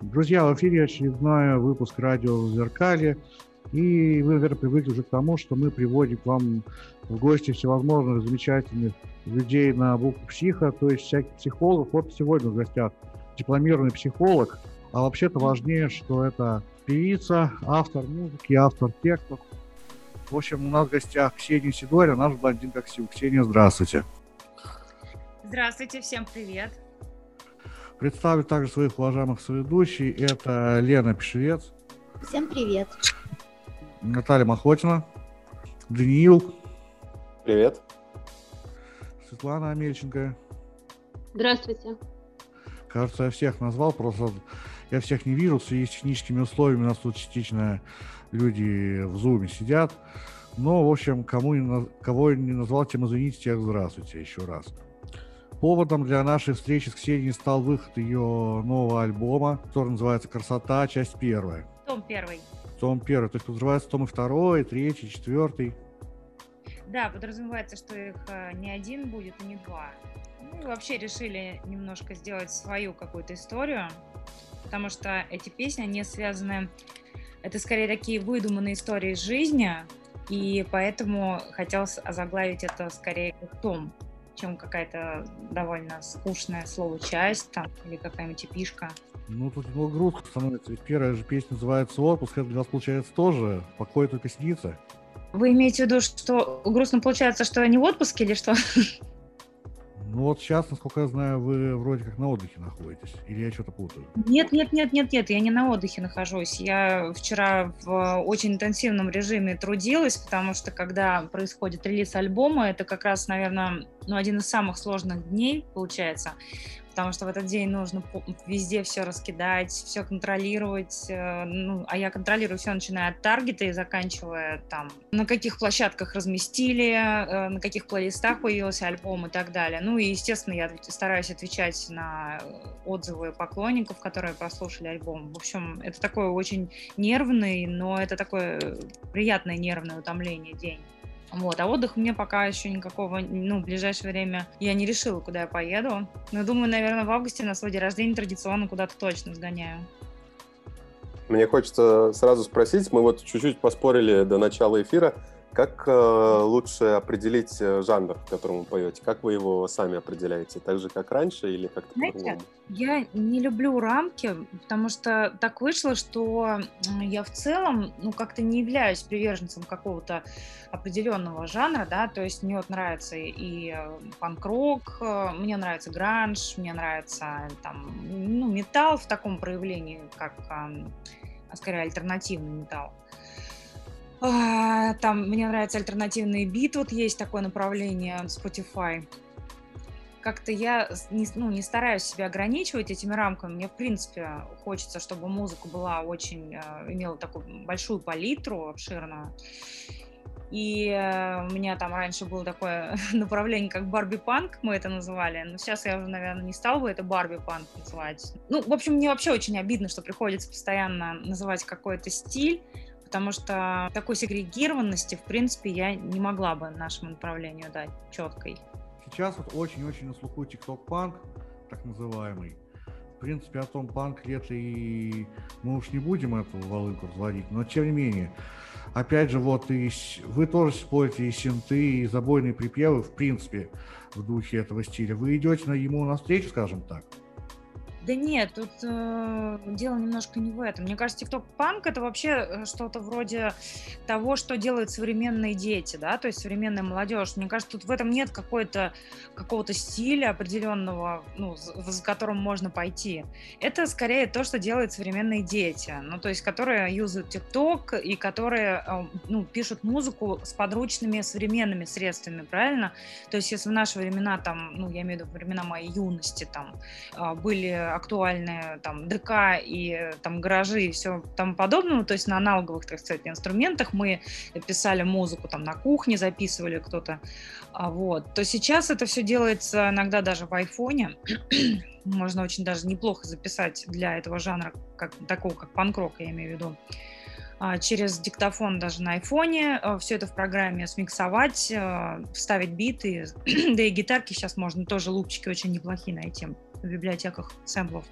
Друзья, в эфире очередной выпуск «Радио Зазеркалье». И вы, наверное, привыкли уже к тому, что мы приводим к вам в гости всевозможных замечательных людей на букву «психо», то есть всяких психологов. Вот сегодня в гостях дипломированный психолог, а вообще-то важнее, что это певица, автор музыки, автор текстов. В общем, у нас в гостях Ксения Сидоря, наш блондинка Ксю. Ксения, здравствуйте. Здравствуйте, всем привет. Представлю также своих уважаемых соведущих. Это Лена Пешевец. Всем привет. Наталья Махотина. Даниил. Привет. Светлана Амельченко. Здравствуйте. Кажется, я всех назвал, просто я всех не вижу в связи с техническими условиями. У нас тут частично люди в зуме сидят. Но, в общем, кого я не назвал, тем извините, тех здравствуйте еще раз. Поводом для нашей встречи с Ксенией стал выход ее нового альбома, который называется «Красота. Часть первая». Том первый. То есть подразумевается том и второй, и третий, и четвертый. Да, подразумевается, что их не один будет, и не два. Ну, вообще решили немножко сделать свою какую-то историю, потому что эти песни, они связаны... Это скорее такие выдуманные истории жизни, и поэтому хотелось озаглавить это скорее как том, чем какая-то довольно скучная слово-часть там, или какая-нибудь эпишка. Ну, тут немного грустно становится, ведь первая же песня называется «Отпуск», это для вас получается тоже «Покой только снится». Вы имеете в виду, что грустно получается, что они в отпуске или что? Ну вот сейчас, насколько я знаю, вы вроде как на отдыхе находитесь, или я что-то путаю? Нет, я не на отдыхе нахожусь. Я вчера в очень интенсивном режиме трудилась, потому что когда происходит релиз альбома, это как раз, наверное, один из самых сложных дней получается, потому что в этот день нужно везде все раскидать, все контролировать. Ну, а я контролирую все, начиная от таргета и заканчивая там, на каких площадках разместили, на каких плейлистах появился альбом и так далее. Ну и, естественно, я стараюсь отвечать на отзывы поклонников, которые прослушали альбом. В общем, это такой очень нервный, но это такое приятное нервное утомление день. Вот, а отдых у меня пока еще никакого, в ближайшее время я не решила, куда я поеду. Но думаю, наверное, в августе на свой день рождения традиционно куда-то точно сгоняю. Мне хочется сразу спросить, мы вот чуть-чуть поспорили до начала эфира, как лучше определить жанр, в котором вы поете? Как вы его сами определяете? Так же, как раньше или как-то по-другому? Знаете, я не люблю рамки, потому что так вышло, что я в целом, как-то не являюсь приверженцем какого-то определенного жанра, да, то есть мне вот нравится и панк-рок, мне нравится гранж, мне нравится, металл в таком проявлении, как, скорее, альтернативный металл. Там мне нравится альтернативный бит, вот есть такое направление Spotify. Как-то я не стараюсь себя ограничивать этими рамками. Мне, в принципе, хочется, чтобы музыка была очень, имела такую большую палитру обширную. И у меня там раньше было такое направление, как барби-панк, мы это называли. Но сейчас я уже, наверное, не стала бы это барби-панк называть. В общем, мне вообще очень обидно, что приходится постоянно называть какой-то стиль, потому что такой сегрегированности, в принципе, я не могла бы нашему направлению дать четкой. Сейчас вот очень-очень на слуху тикток-панк, так называемый. В принципе, о том, панк ли это, и мы уж не будем эту волынку разводить, но тем не менее. Опять же, вот и вы тоже используете и синты, и забойные припевы, в принципе, в духе этого стиля. Вы идете ему навстречу, скажем так. Да нет, тут дело немножко не в этом. Мне кажется, тикток-панк — это вообще что-то вроде того, что делают современные дети, да, то есть современная молодежь. Мне кажется, тут в этом нет какого-то стиля определенного, за которым можно пойти. Это скорее то, что делают современные дети, то есть которые юзают тикток и которые, пишут музыку с подручными современными средствами, правильно? То есть если в наши времена, я имею в виду времена моей юности, были актуальные ДК и гаражи и все тому подобное, то есть на аналоговых, так сказать, инструментах мы писали музыку на кухне, записывали кто-то, то сейчас это все делается иногда даже в айфоне, можно очень даже неплохо записать для этого жанра, такого как панк-рок, я имею в виду, через диктофон даже на айфоне, все это в программе смиксовать, вставить биты, да и гитарки сейчас можно тоже лупчики очень неплохие найти в библиотеках сэмплов.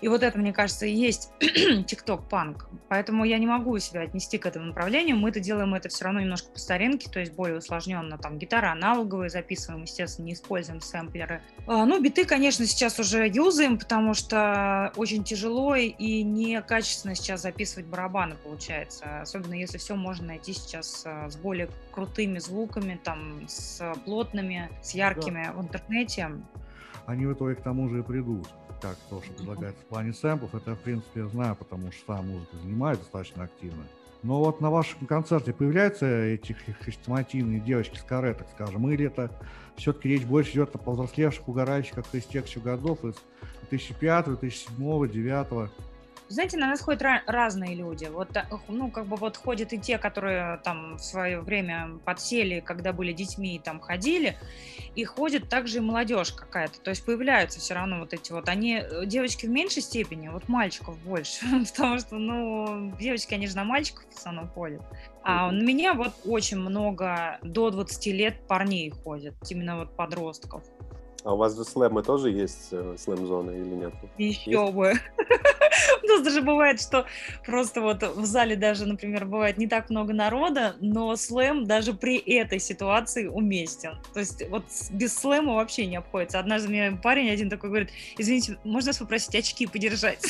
И вот это, мне кажется, и есть тикток-панк. Поэтому я не могу себя отнести к этому направлению. Мы-то делаем это все равно немножко по старинке, то есть более усложненно. Там гитары аналоговые записываем, естественно, не используем сэмплеры. Ну, биты, конечно, сейчас уже юзаем, потому что очень тяжело и некачественно сейчас записывать барабаны получается. Особенно если все можно найти сейчас с более крутыми звуками, там, с плотными, с яркими в интернете. Они в итоге к тому же и придут. Как то, что предлагается в плане сэмплов, это, в принципе, я знаю, потому что сам музыка занимается достаточно активно. Но вот на вашем концерте появляются эти хрестоматийные девочки с каре, так скажем, или это все-таки речь больше идет о повзрослевших угоральщиках из тех еще годов, из 2005, 2007, 2009? Знаете, на нас ходят разные люди. Вот, ну, как бы вот ходят и те, которые там в свое время подсели, когда были детьми и там ходили, и ходит также и молодежь какая-то. То есть появляются все равно вот эти вот, они, девочки в меньшей степени, вот мальчиков больше, потому что, ну, девочки, они же на мальчиков в основном ходят. А на меня вот очень много до 20 лет парней ходят, именно вот подростков. А у вас же слэмы тоже есть, слэм-зоны или нет? Еще бы. У нас даже бывает, что просто вот в зале даже, например, бывает не так много народа, но слэм даже при этой ситуации уместен. То есть вот без слэма вообще не обходится. Однажды мне парень один такой говорит: извините, можно вас попросить очки подержать?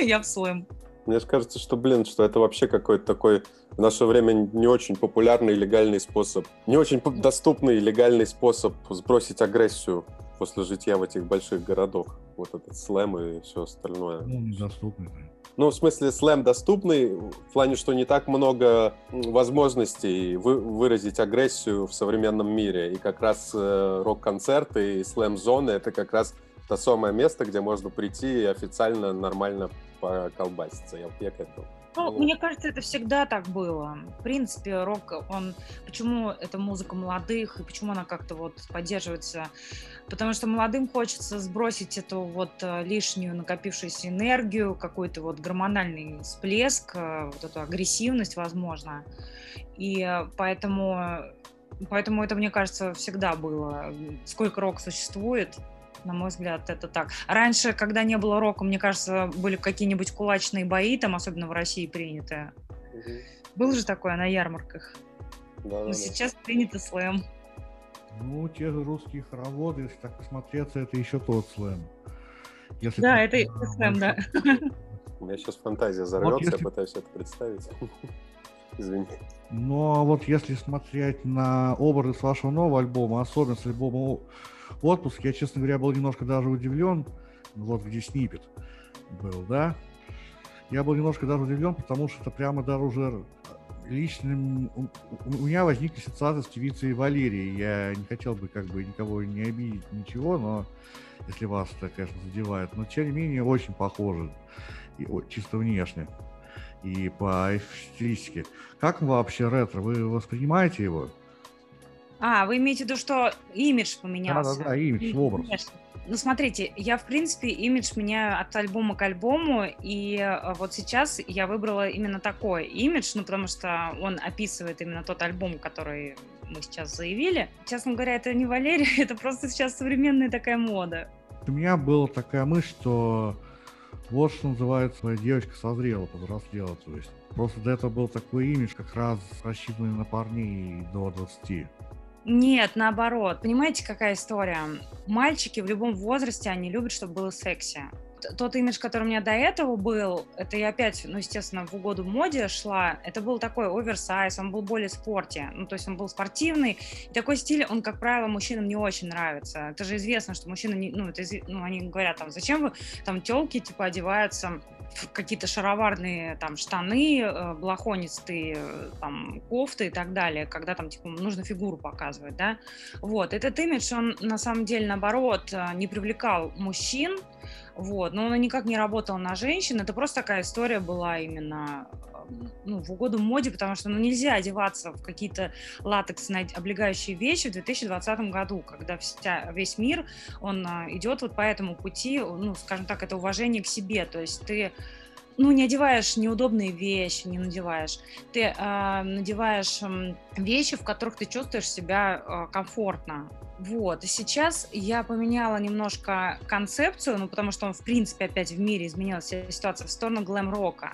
Я в слэм. Мне же кажется, что, что это вообще какой-то такой в наше время не очень популярный легальный способ, не очень доступный легальный способ сбросить агрессию после житья в этих больших городах. Вот этот слэм и все остальное. Ну, недоступный. Ну, в смысле, слэм доступный, в плане, что не так много возможностей выразить агрессию в современном мире. И как раз рок-концерты и слэм-зоны — это как раз то самое место, где можно прийти и официально нормально поколбаситься. Я к этому. Ну, мне кажется, это всегда так было. В принципе, рок, он... Почему это музыка молодых, и почему она как-то вот поддерживается? Потому что молодым хочется сбросить эту вот лишнюю накопившуюся энергию, какой-то вот гормональный всплеск, вот эту агрессивность, возможно. И поэтому это, мне кажется, всегда было. Сколько рок существует, на мой взгляд, это так. Раньше, когда не было рока, мне кажется, были какие-нибудь кулачные бои, там, особенно в России принято. Угу. Было же такое на ярмарках. Да, но сейчас принято слэм. Ну, те же русские хороводы, если так посмотреться, это еще тот слэм. Если да, это слэм, да. У меня сейчас фантазия взорвется, вот если... я пытаюсь это представить. Извини. Но вот если смотреть на образы с вашего нового альбома, особенно с альбома «Отпуск», я, честно говоря, был немножко даже удивлен, вот где сниппет был, да? Я был немножко даже удивлен, потому что это прямо даже уже лично у меня возникли ассоциации с певицей Валерией. Я не хотел бы как бы никого не обидеть, ничего, но если вас это, конечно, задевает. Но, тем не менее, очень похоже, и чисто внешне, и по стилистике. Как вообще ретро? Вы воспринимаете его? А, вы имеете в виду, что имидж поменялся? Да, имидж, образ. Конечно. Ну, смотрите, я, в принципе, имидж меняю от альбома к альбому, и вот сейчас я выбрала именно такой имидж, ну, потому что он описывает именно тот альбом, который мы сейчас заявили. Честно говоря, это не Валерия, это просто сейчас современная такая мода. У меня была такая мысль, что вот что называется, девочка созрела, повзрослела, то есть. Просто до этого был такой имидж, как раз рассчитанный на парней до 20. Нет, наоборот. Понимаете, какая история? Мальчики в любом возрасте, они любят, чтобы было секси. Тот имидж, который у меня до этого был, это я опять, ну, естественно, в угоду моде шла, это был такой оверсайз, он был более спорти, ну, то есть он был спортивный, и такой стиль, он, как правило, мужчинам не очень нравится. Это же известно, что мужчины, не, ну, это, ну, они говорят, там, зачем вы, там, тёлки, типа, одеваются в какие-то шароварные, там, штаны, блохонистые, там, кофты и так далее, когда, там, типа, нужно фигуру показывать, да. Вот, этот имидж, он, на самом деле, наоборот, не привлекал мужчин, вот, но он никак не работал на женщин, это просто такая история была именно, ну, в угоду моде, потому что, ну, нельзя одеваться в какие-то латексные облегающие вещи в 2020 году, когда весь мир, он идет вот по этому пути, ну, скажем так, это уважение к себе, то есть ты, ну, не одеваешь неудобные вещи, не надеваешь, ты надеваешь вещи, в которых ты чувствуешь себя комфортно. Вот. Сейчас я поменяла немножко концепцию, ну, потому что, в принципе, опять в мире изменилась ситуация в сторону глэм-рока.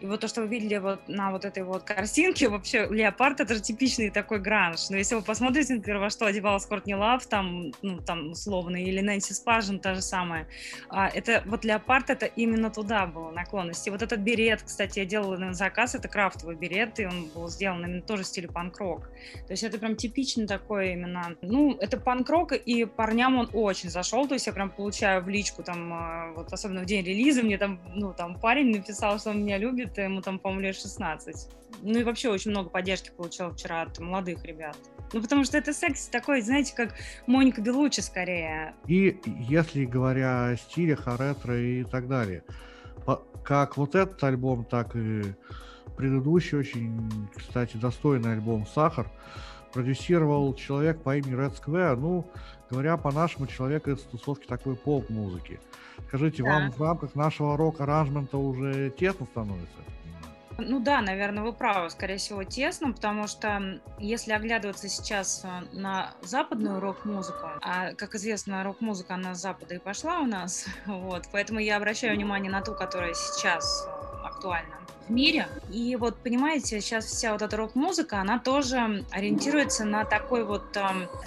И вот то, что вы видели вот на вот этой вот картинке, вообще, Леопард — это же типичный такой гранж. Но если вы посмотрите, например, во что одевалась Кортни Лав, там, ну, там, условно, или Нэнси Спажин, та же самая, это вот Леопард — это именно туда была наклонность. И вот этот берет, кстати, я делала на заказ, это крафтовый берет, и он был сделан именно тоже в стиле панк-рок. То есть это прям типичный такой именно, ну, это панк-рок, и парням он очень зашел, то есть я прям получаю в личку, там, вот особенно в день релиза, мне там, ну, там парень написал, что он меня любит, ему там, по-моему, лет 16. Ну и вообще очень много поддержки получила вчера от молодых ребят. Ну потому что это секс такой, знаете, как Моника Белуччи скорее. И если говоря о стилях, о ретро и так далее, как вот этот альбом, так и предыдущий, очень, кстати, достойный альбом «Сахар», продюсировал человек по имени Red Square, ну, говоря по-нашему, человек из тусовки такой поп-музыки. Скажите, да, вам в рамках нашего рок-аранжмента уже тесно становится? Ну да, наверное, вы правы, скорее всего, тесно, потому что если оглядываться сейчас на западную рок-музыку, а, как известно, рок-музыка, она с запада и пошла у нас, вот, поэтому я обращаю внимание на ту, которая сейчас актуальна в мире. И вот, понимаете, сейчас вся вот эта рок-музыка, она тоже ориентируется на такой вот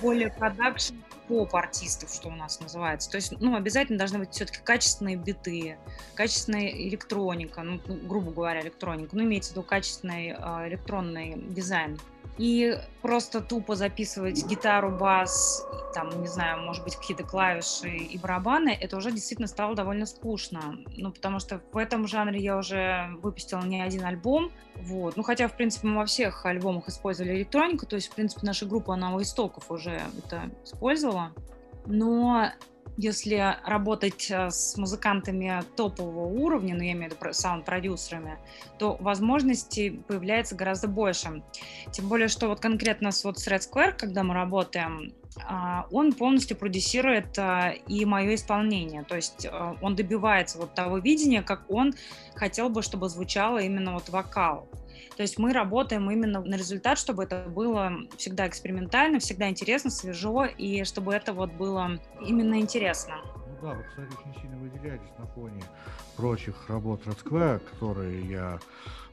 более продакшн поп-артистов, что у нас называется. То есть, ну, обязательно должны быть все-таки качественные биты, качественная электроника, ну, грубо говоря, электроника, ну, имеется в виду качественный электронный дизайн. И просто тупо записывать гитару, бас, там, не знаю, может быть, какие-то клавиши и барабаны, это уже действительно стало довольно скучно. Ну, потому что в этом жанре я уже выпустила не один альбом, вот. Ну, хотя, в принципе, мы во всех альбомах использовали электронику, то есть, в принципе, наша группа, она у истоков уже это использовала. Но если работать с музыкантами топового уровня, ну, я имею в виду саунд-продюсерами, то возможностей появляется гораздо больше. Тем более, что вот конкретно вот с Red Square, когда мы работаем, он полностью продюсирует и мое исполнение. То есть он добивается вот того видения, как он хотел бы, чтобы звучало именно вот вокал. То есть мы работаем именно на результат, чтобы это было всегда экспериментально, всегда интересно, свежо, и чтобы это вот было именно интересно. Ну да, вы, кстати, очень сильно выделяетесь на фоне прочих работ Red Square, которые я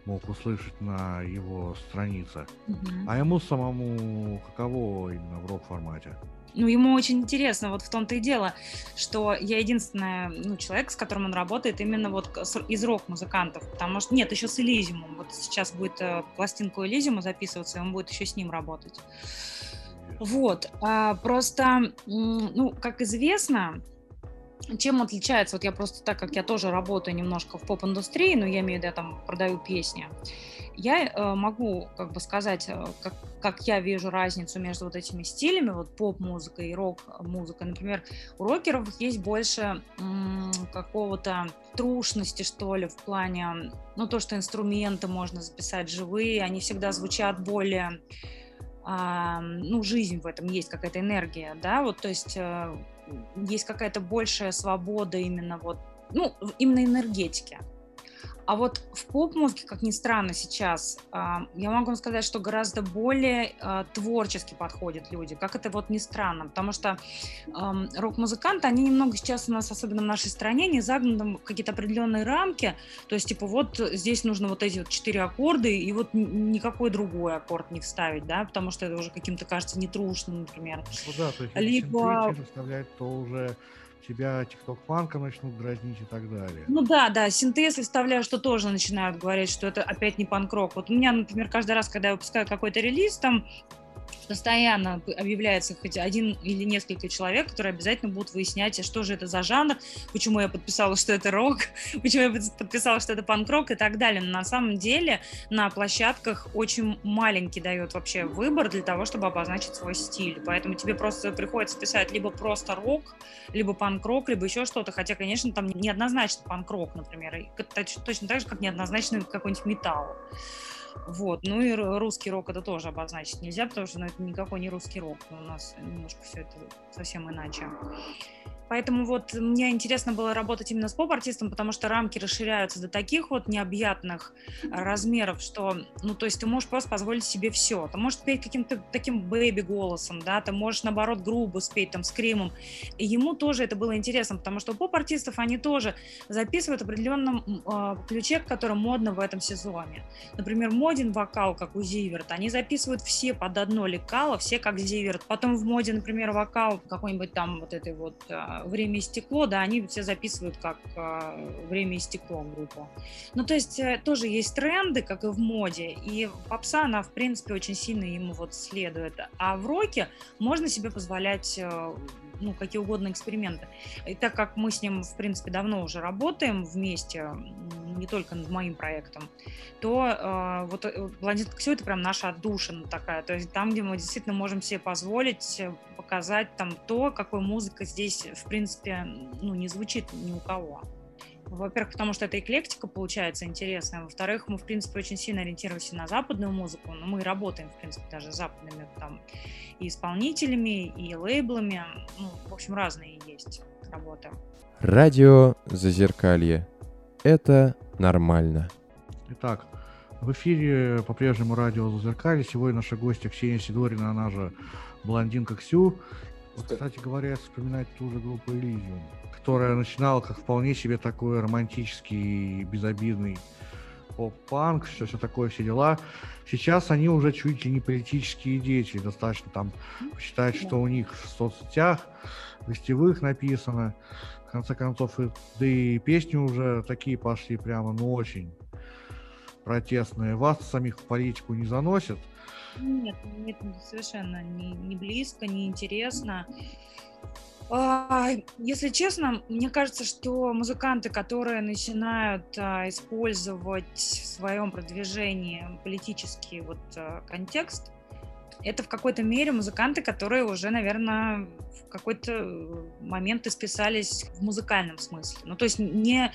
мог услышать на его странице. Mm-hmm. А ему самому каково именно в рок-формате? Ну, ему очень интересно, вот в том-то и дело, что я единственная, ну, человек, с которым он работает именно вот из рок-музыкантов, потому что, нет, еще с Элизиумом, вот сейчас будет пластинку Элизиума записываться, и он будет еще с ним работать. Вот, просто, ну, как известно, чем отличается, вот я просто, так как я тоже работаю немножко в поп-индустрии, но я имею в виду, я там продаю песни, я могу как бы сказать, как я вижу разницу между вот этими стилями, вот поп-музыкой и рок-музыкой. Например, у рокеров есть больше какого-то трушности, что ли, в плане, ну, то, что инструменты можно записать живые, они всегда звучат более, ну, жизнь в этом есть, какая-то энергия, да, вот, то есть есть какая-то большая свобода именно вот, ну, именно энергетики. А вот в поп-музыке, как ни странно сейчас, я могу вам сказать, что гораздо более творчески подходят люди, как это вот ни странно, потому что рок-музыканты, они немного сейчас у нас, особенно в нашей стране, не загнаны в какие-то определенные рамки, то есть, типа, вот здесь нужно вот эти вот 4 аккорда, и вот никакой другой аккорд не вставить, да, потому что это уже каким-то кажется нетрушным, например. Ну да, то есть, либо... чем ты вставляет, то уже... тебя тикток-панком начнут дразнить и так далее. Ну да, да, синтез вставляю, что тоже начинают говорить, что это опять не панк-рок. Вот у меня, например, каждый раз, когда я выпускаю какой-то релиз, там постоянно объявляется хоть один или несколько человек, которые обязательно будут выяснять, что же это за жанр, почему я подписала, что это рок, почему я подписала, что это панк-рок и так далее. Но на самом деле на площадках очень маленький дает вообще выбор для того, чтобы обозначить свой стиль. Поэтому тебе просто приходится писать либо просто рок, либо панк-рок, либо еще что-то. Хотя, конечно, там неоднозначно панк-рок, например. Точно так же, как неоднозначно какой-нибудь металл. Вот, ну и русский рок это тоже обозначить нельзя, потому что, ну, это никакой не русский рок, у нас немножко все это совсем иначе. Поэтому вот мне интересно было работать именно с поп-артистом, потому что рамки расширяются до таких вот необъятных размеров, что, ну, то есть ты можешь просто позволить себе все. Ты можешь петь каким-то таким бэби-голосом, да, ты можешь, наоборот, грубо спеть, там, скримом. И ему тоже это было интересно, потому что у поп-артистов они тоже записывают в определенном ключе, который модно в этом сезоне. Например, моден вокал, как у Зиверта, они записывают все под одно лекало, все как Зиверт. Потом в моде, например, вокал какой-нибудь там вот этой вот «Время и стекло», да, они все записывают как «Время и стекло» группу. Ну, то есть тоже есть тренды, как и в моде, и попса, она, в принципе, очень сильно ему вот следует. А в роке можно себе позволять, ну, какие угодно эксперименты. И так как мы с ним, в принципе, давно уже работаем вместе, не только над моим проектом, то вот «Бландитка Ксю» — это прям наша отдушина такая, то есть там, где мы действительно можем себе позволить показать там то, какой музыка здесь, в принципе, ну, не звучит ни у кого. Во-первых, потому что эта эклектика получается интересная. Во-вторых, мы, в принципе, очень сильно ориентируемся на западную музыку. Но мы работаем, в принципе, даже с западными там и исполнителями, и лейблами. Ну, в общем, разные есть работы. Радио Зазеркалье. Это нормально. Итак, в эфире по-прежнему Радио Зазеркалье. Сегодня наша гостья Ксения Сидорина, она же Блондинка Ксю. Кстати говоря, вспоминать ту же группу «Элизиум», которая начинала как вполне себе такой романтический, безобидный поп-панк, все такое, все дела. Сейчас они уже чуть ли не политические деятели, достаточно там считать, что у них в соцсетях, в гостевых написано. В конце концов, да и песни уже такие пошли прямо, ну, очень протестные. Вас самих в политику не заносят? Нет, мне совершенно не близко, не интересно. Если честно, мне кажется, что музыканты, которые начинают использовать в своем продвижении политический вот контекст, это в какой-то мере музыканты, которые уже, наверное, в какой-то момент исписались в музыкальном смысле. Ну, то есть не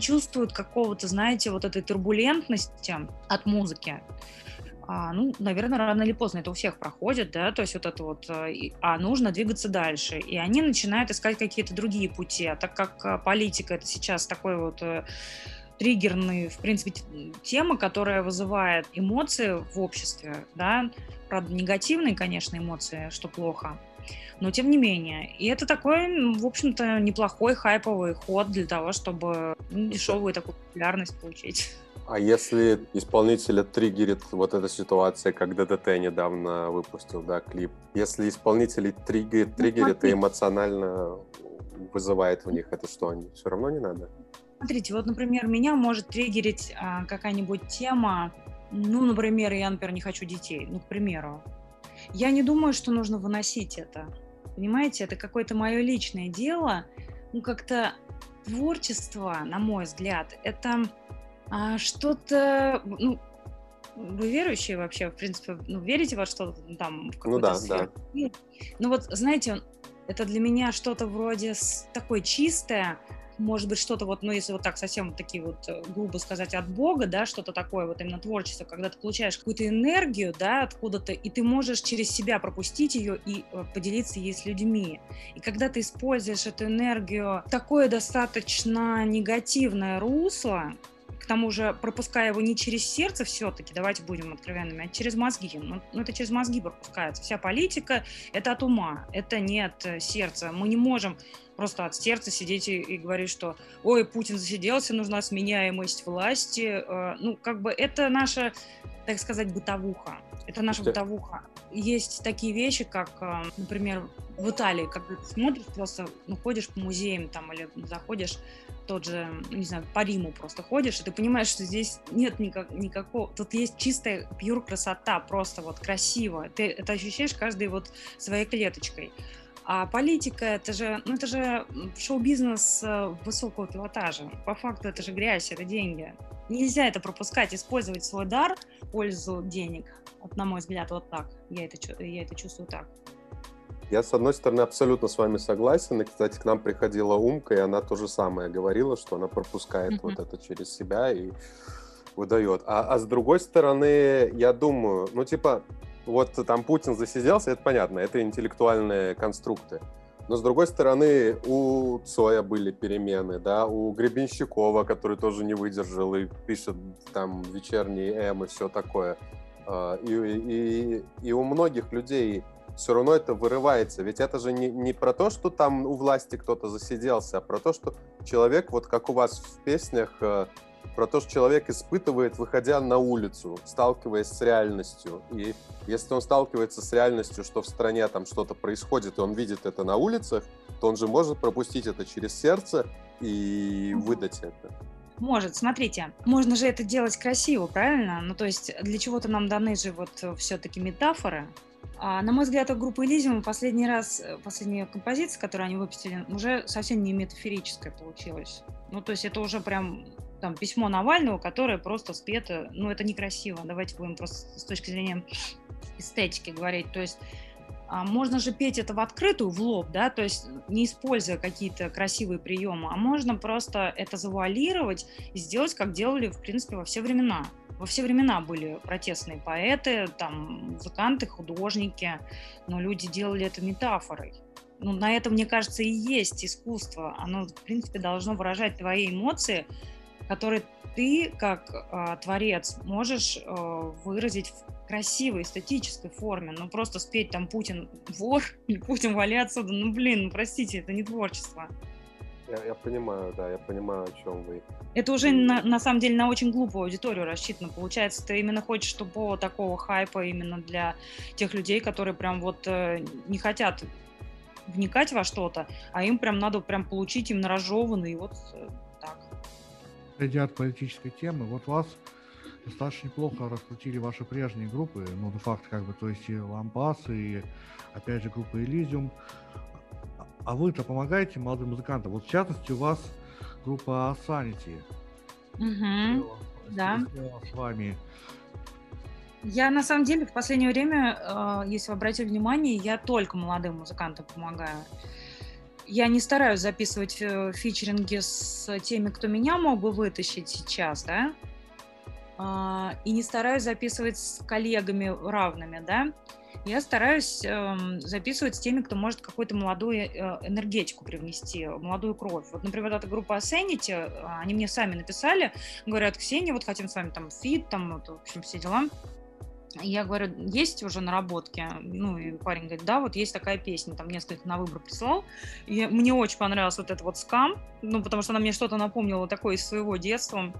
чувствуют какого-то, знаете, вот этой турбулентности от музыки. Ну, наверное, рано или поздно это у всех проходит, да, то есть вот это вот, а нужно двигаться дальше, и они начинают искать какие-то другие пути, а так как политика — это сейчас такой вот триггерный, в принципе, тема, которая вызывает эмоции в обществе, да, правда, негативные, конечно, эмоции, что плохо, но тем не менее, и это такой, в общем-то, неплохой хайповый ход для того, чтобы дешевую такую популярность получить. А если исполнителя триггерит вот эта ситуация, как ДДТ недавно выпустил, да, клип? Если исполнителей триггерит и эмоционально вызывает в них это, что они все равно не надо? Смотрите, вот, например, меня может триггерить какая-нибудь тема, ну, например, я, например, не хочу детей, ну, к примеру. Я не думаю, что нужно выносить это, понимаете? Это какое-то мое личное дело, ну, как-то творчество, на мой взгляд, это... что-то, ну, вы верующие вообще, в принципе, ну, верите во что-то там в какую-то сферу? Да. Ну, вот, знаете, это для меня что-то вроде такое чистое, может быть, что-то вот, ну, если вот так совсем вот такие вот, грубо сказать, от Бога, да, что-то такое вот именно творчество, когда ты получаешь какую-то энергию, да, откуда-то, и ты можешь через себя пропустить ее и поделиться ей с людьми. И когда ты используешь эту энергию в такое достаточно негативное русло, к тому же, пропуская его не через сердце все-таки, давайте будем откровенными, а через мозги. Ну, это через мозги пропускается. Вся политика — это от ума, это не от сердца. Мы не можем просто от сердца сидеть и говорить, что «Ой, Путин засиделся, нужна сменяемость власти». Ну, как бы это наша, так сказать, бытовуха. Это наша бытовуха. Есть такие вещи, как, например, в Италии, когда ты смотришь, просто ну, ходишь по музеям там, или заходишь тот же, не знаю, по Риму просто ходишь, и ты понимаешь, что здесь нет никакого... Тут есть чистая пьюр красота, просто вот красиво. Ты это ощущаешь каждой вот своей клеточкой. А политика, это же шоу-бизнес высокого пилотажа. По факту это же грязь, это деньги. Нельзя это пропускать, использовать свой дар в пользу денег. Вот, на мой взгляд, вот так. Я это чувствую так. Я, с одной стороны, абсолютно с вами согласен. И, кстати, к нам приходила Умка, и она то же самое говорила, что она пропускает вот это через себя и выдает. А с другой стороны, я думаю, ну, типа, вот там Путин засиделся, это понятно, это интеллектуальные конструкты. Но, с другой стороны, у Цоя были перемены, да, у Гребенщикова, который тоже не выдержал и пишет там «Вечерний М» и все такое. И у многих людей все равно это вырывается. Ведь это же не про то, что там у власти кто-то засиделся, а про то, что человек, вот как у вас в песнях, про то, что человек испытывает, выходя на улицу, сталкиваясь с реальностью. И если он сталкивается с реальностью, что в стране там что-то происходит, и он видит это на улицах, то он же может пропустить это через сердце и выдать это. Может, смотрите, можно же это делать красиво, правильно? Ну, то есть для чего-то нам даны же вот все-таки метафоры. А, на мой взгляд, у группы «Элизиум» последняя композиция, которую они выпустили, уже совсем не метафорическая получилась. Ну, то есть это уже прям... Там письмо Навального, которое просто спето, ну это некрасиво, давайте будем просто с точки зрения эстетики говорить, то есть можно же петь это в открытую, в лоб, да, то есть не используя какие-то красивые приемы, а можно просто это завуалировать и сделать, как делали, в принципе, во все времена. Во все времена были протестные поэты, там, музыканты, художники, но люди делали это метафорой. Ну, на этом, мне кажется, и есть искусство, оно, в принципе, должно выражать твои эмоции, которые ты, как творец, можешь выразить в красивой, эстетической форме. Ну, просто спеть там «Путин вор» или «Путин вали отсюда». Ну, блин, ну, простите, это не творчество. Я понимаю, да, я понимаю, о чем вы. Это уже, на самом деле, на очень глупую аудиторию рассчитано. Получается, ты именно хочешь, чтобы было такого хайпа именно для тех людей, которые прям вот не хотят вникать во что-то, а им прям надо прям получить именно разжеванный вот... Идя от политической темы, вот вас достаточно неплохо раскрутили ваши прежние группы, ну, де-факто, как бы, то есть и «Лампас», и, опять же, группа «Элизиум». А вы-то помогаете молодым музыкантам? Вот, в частности, у вас группа «Asenity». Угу, да. С вами. Я, на самом деле, в последнее время, если вы обратили внимание, я только молодым музыкантам помогаю. Я не стараюсь записывать фичеринги с теми, кто меня мог бы вытащить сейчас, да, и не стараюсь записывать с коллегами равными, да. Я стараюсь записывать с теми, кто может какую-то молодую энергетику привнести, молодую кровь. Вот, например, эта группа Asenity, они мне сами написали, говорят: «Ксения, вот хотим с вами там фит, там, вот, в общем, все дела». Я говорю: есть уже наработки? Ну, и парень говорит: да, вот есть такая песня, там несколько на выбор прислал. И мне очень понравилась вот эта вот «Скам», ну, потому что она мне что-то напомнила такое из своего детства.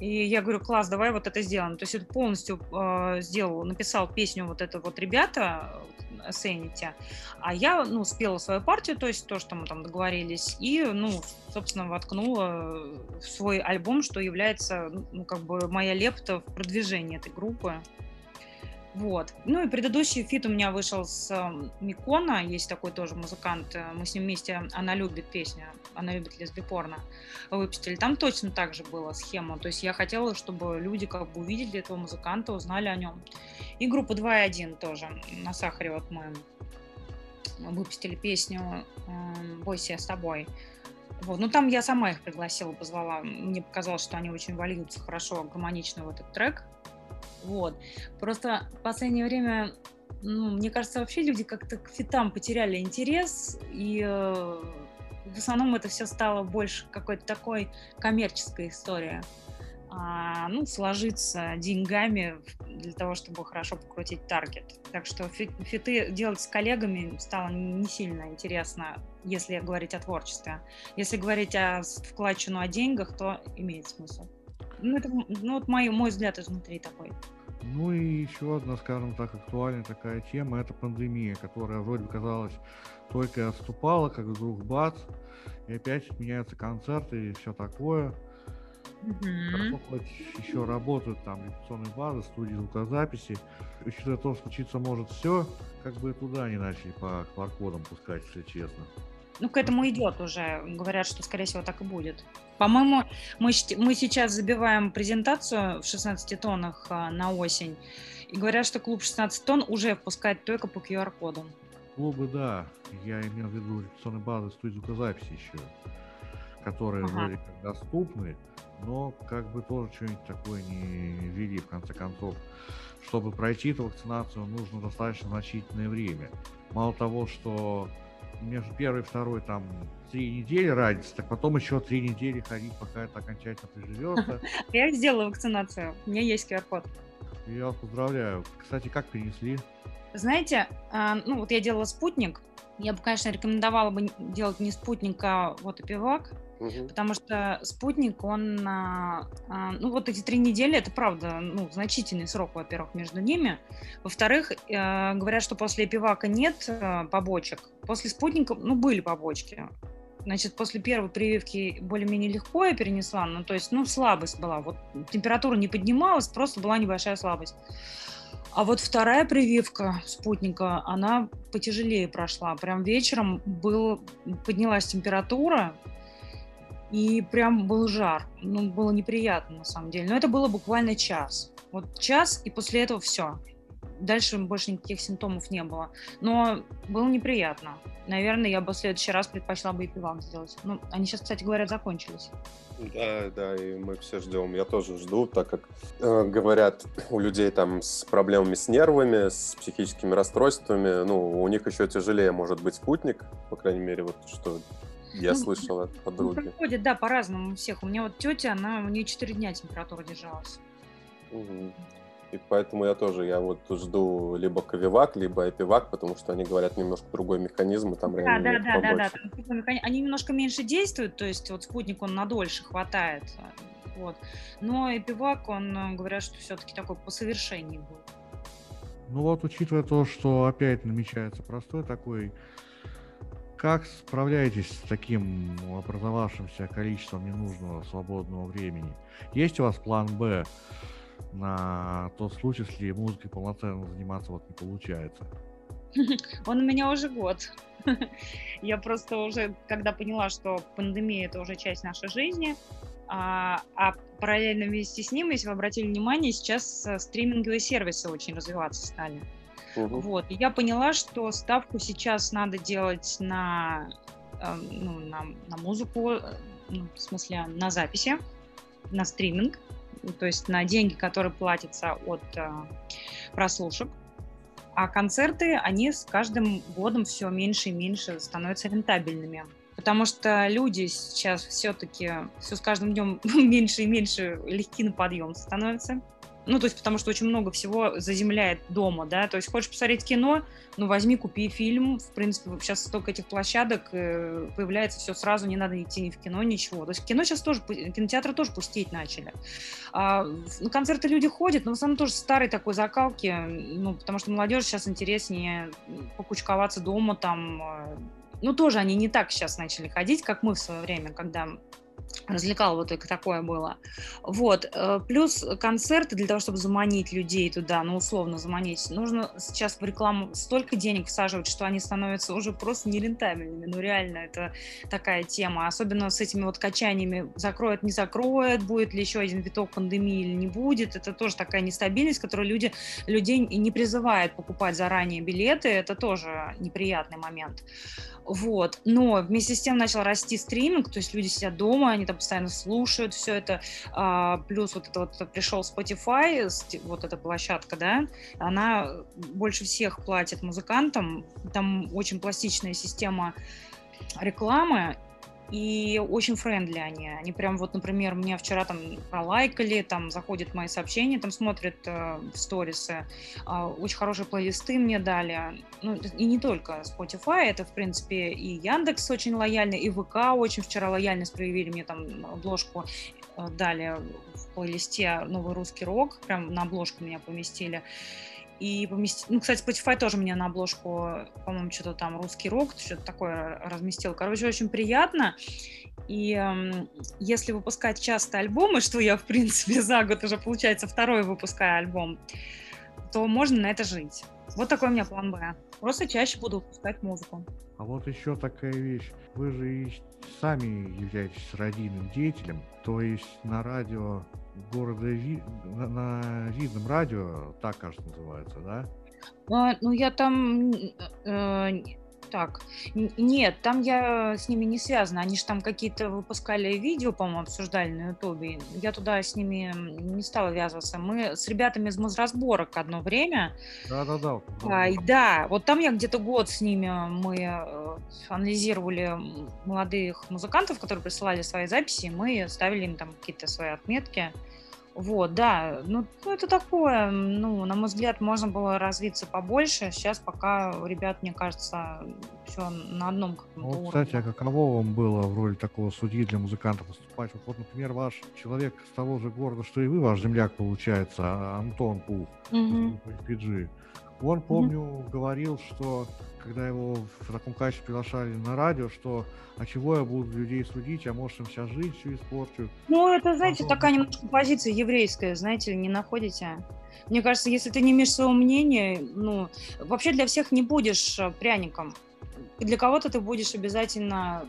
И я говорю: класс, давай вот это сделаем. То есть это полностью сделал, написал песню вот это вот ребята Asenity, а я, ну, спела свою партию, то есть то, что мы там договорились, и, ну, собственно, воткнула в свой альбом, что является, ну, как бы моя лепта в продвижении этой группы. Вот. Ну и предыдущий фит у меня вышел с Микона, есть такой тоже музыкант, мы с ним вместе, она любит песню, она любит лесбипорно, выпустили. Там точно так же была схема, то есть я хотела, чтобы люди как бы увидели этого музыканта, узнали о нем. И группа 2.1 тоже, на Сахаре вот мы выпустили песню «Бойся я с тобой». Вот. Ну там я сама их пригласила, позвала, мне показалось, что они очень вольются хорошо, гармонично в этот трек. Вот. Просто в последнее время, ну, мне кажется, вообще люди как-то к фитам потеряли интерес, и в основном это все стало больше какой-то такой коммерческой историей. Ну, сложиться деньгами для того, чтобы хорошо покрутить таргет. Так что фиты делать с коллегами стало не сильно интересно, если говорить о творчестве. Если говорить о вкладчину, о деньгах, то имеет смысл. Ну, это, ну, вот мой взгляд изнутри такой. Ну и еще одна, скажем так, актуальная такая тема – это пандемия, которая вроде бы, казалось, только отступала, как вдруг бац, и опять отменяются концерты и все такое. Хорошо, хоть еще работают там репетиционные базы, студии звукозаписи. Учитывая то, что случиться может все, как бы туда не начали по QR-кодам пускать, если честно. Ну, к этому идет уже. Говорят, что, скорее всего, так и будет. По-моему, мы сейчас забиваем презентацию в 16 тоннах на осень. И говорят, что клуб 16 тонн уже впускает только по QR-кодам. Клубы, да. Я имел в виду репетиционные базы, студии звукозаписи еще, которые вроде как доступны, но как бы тоже что-нибудь такое не ввели, в конце концов. Чтобы пройти эту вакцинацию, нужно достаточно значительное время. Мало того, что между первой и второй там 3 недели разница, так потом еще 3 недели ходить, пока это окончательно приживется. Я сделала вакцинацию, у меня есть QR-код. Я вас поздравляю. Кстати, как перенесли? Знаете, ну вот я делала спутник, я бы, конечно, рекомендовала бы делать не спутник, а вот опивак, потому что спутник, он, ну вот эти 3 недели, это правда, ну, значительный срок, во-первых, между ними, во-вторых, говорят, что после опивака нет побочек, после спутника, ну, были побочки. Значит, после первой прививки более-менее легко я перенесла, ну, то есть, ну, слабость была, вот температура не поднималась, просто была небольшая слабость. А вот вторая прививка спутника, она потяжелее прошла, прям вечером поднялась температура, и прям был жар, ну, было неприятно, на самом деле, но это было буквально час, вот час, и после этого все. Дальше больше никаких симптомов не было. Но было неприятно. Наверное, я бы в следующий раз предпочла бы и пивам сделать. Ну, они сейчас, кстати говоря, закончились. Да, да, и мы все ждем. Я тоже жду, так как, говорят, у людей там с проблемами с нервами, с психическими расстройствами, ну, у них еще тяжелее может быть спутник, по крайней мере, вот что... Я слышала от подруги. Проходит, да, по-разному у всех. У меня вот тетя, у нее 4 дня температура держалась. Угу. И поэтому я вот жду либо ковивак, либо эпивак, потому что они говорят немножко другой механизм, и там реально побольше. Они немножко меньше действуют, то есть вот спутник, он надольше хватает, вот. Но эпивак, он, говорят, что все-таки такой по совершении был. Ну вот, учитывая то, что опять намечается простой такой, как справляетесь с таким образовавшимся количеством ненужного свободного времени? Есть у вас план «Б»? На тот случай, если музыкой полноценно заниматься вот не получается. Он у меня уже год. Я просто уже, когда поняла, что пандемия — это уже часть нашей жизни, а параллельно вместе с ним, если вы обратили внимание, сейчас стриминговые сервисы очень развиваться стали. Вот. И я поняла, что ставку сейчас надо делать на музыку, в смысле на записи, на стриминг. То есть на деньги, которые платятся от прослушек. А концерты, они с каждым годом все меньше и меньше становятся рентабельными. Потому что люди сейчас все-таки, все с каждым днем меньше и меньше легки на подъем становятся. Ну, то есть потому что очень много всего заземляет дома, да. То есть хочешь посмотреть кино, ну, возьми, купи фильм. В принципе, сейчас столько этих площадок появляется все сразу, не надо идти ни в кино, ничего. То есть кино сейчас тоже, кинотеатры тоже пустеть начали. На концерты люди ходят, но в основном тоже старой такой закалки, ну, потому что молодежи сейчас интереснее покучковаться дома там. Ну, тоже они не так сейчас начали ходить, как мы в свое время, когда... развлекал, вот такое было. Вот. Плюс концерты для того, чтобы заманить людей туда, ну, условно заманить, нужно сейчас в рекламу столько денег всаживать, что они становятся уже просто нерентабельными. Ну, реально, это такая тема. Особенно с этими вот качаниями закроют, не закроют, будет ли еще один виток пандемии или не будет. Это тоже такая нестабильность, которую людей не призывает покупать заранее билеты. Это тоже неприятный момент. Вот. Но вместе с тем начал расти стриминг, то есть люди сидят дома, они там постоянно слушают все это, плюс вот это вот пришел Spotify, вот эта площадка, да, она больше всех платит музыкантам, там очень пластичная система рекламы, и очень френдли они прям вот, например, меня вчера там пролайкали, там заходят мои сообщения, там смотрят в сторисы, очень хорошие плейлисты мне дали, ну и не только Spotify, это в принципе и Яндекс очень лояльный, и ВК очень вчера лояльность проявили, мне там обложку дали в плейлисте «Новый русский рок», прям на обложку меня поместили. Ну, кстати, Spotify тоже мне на обложку, по-моему, что-то там русский рок, что-то такое разместил. Короче, очень приятно. И если выпускать часто альбомы, что я, в принципе, за год уже, получается, второй выпускаю альбом, то можно на это жить. Вот такой у меня план «Б». Просто чаще буду выпускать музыку. А вот еще такая вещь. Вы же и сами являетесь родийным деятелем, то есть на радио... на видном радио, так, кажется, называется, да? Ну, я там... Нет, там я с ними не связана. Они же там какие-то выпускали видео, по-моему, обсуждали на Ютубе. Я туда с ними не стала ввязываться. Мы с ребятами из Музразборок одно время. Да-да-да. Да, вот там я где-то год с ними мы анализировали молодых музыкантов, которые присылали свои записи, и мы ставили им там какие-то свои отметки. Вот, да, ну это такое, на мой взгляд, можно было развиться побольше. Сейчас пока у ребят, мне кажется, все на одном каком-то уровне. Кстати, а каково вам было в роли такого судьи для музыкантов выступать? Вот, например, ваш человек с того же города, что и вы, ваш земляк, получается, Антон Пух из Фиджи. Он, помню, говорил, что когда его в таком качестве приглашали на радио, что «а чего я буду людей судить, а может им сейчас жить, все испорчу». Ну, это, знаете, такая немножко позиция еврейская, знаете ли, не находите? Мне кажется, если ты не имеешь своего мнения, вообще для всех не будешь пряником. Для кого-то ты будешь обязательно,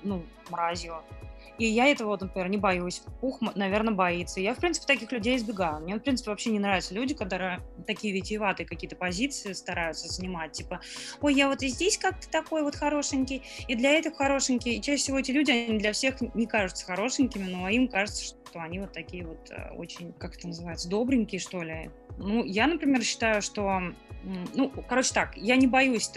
мразью. И я этого, например, не боюсь. Пух, наверное, боится. Я, в принципе, таких людей избегаю. Мне, в принципе, вообще не нравятся люди, которые такие витиеватые какие-то позиции стараются занимать. Типа, ой, я вот и здесь как-то такой вот хорошенький, и для этих хорошенький. И чаще всего эти люди, они для всех не кажутся хорошенькими, но им кажется, что они вот такие вот очень, как это называется, добренькие, что ли. Я, например, считаю, что... я не боюсь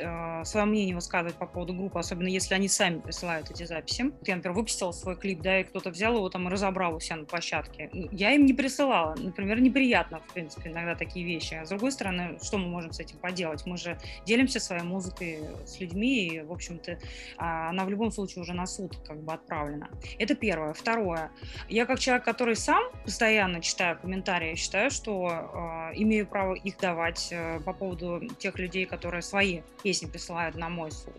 свое мнение высказывать по поводу группы, особенно если они сами присылают эти записи. Я, например, выпустила свой клип, да, и кто-то взял его там и разобрал у себя на площадке. Я им не присылала. Например, неприятно, в принципе, иногда такие вещи. А с другой стороны, что мы можем с этим поделать? Мы же делимся своей музыкой с людьми, и, в общем-то, она в любом случае уже на суд как бы отправлена. Это первое. Второе. Я, как человек, который сам постоянно читаю комментарии, считаю, что имею право их давать по поводу тех людей, которые свои песни присылают на мой суд.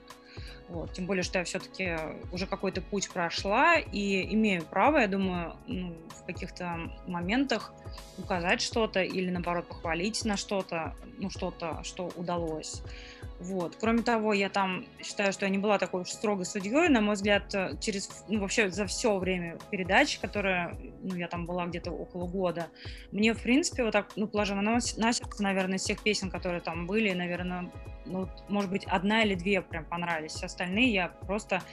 Вот. Тем более, что я все-таки уже какой-то путь прошла и имею право, я думаю, в каких-то моментах указать что-то или, наоборот, похвалить на что-то, что-то, что удалось. Вот. Кроме того, я там считаю, что я не была такой уж строгой судьей. На мой взгляд, через вообще за все время передач, которая, я там была где-то около года, мне, в принципе, вот так, положа на сердце, наверное, из всех песен, которые там были, наверное, может быть, одна или две прям понравились. Все остальные я просто,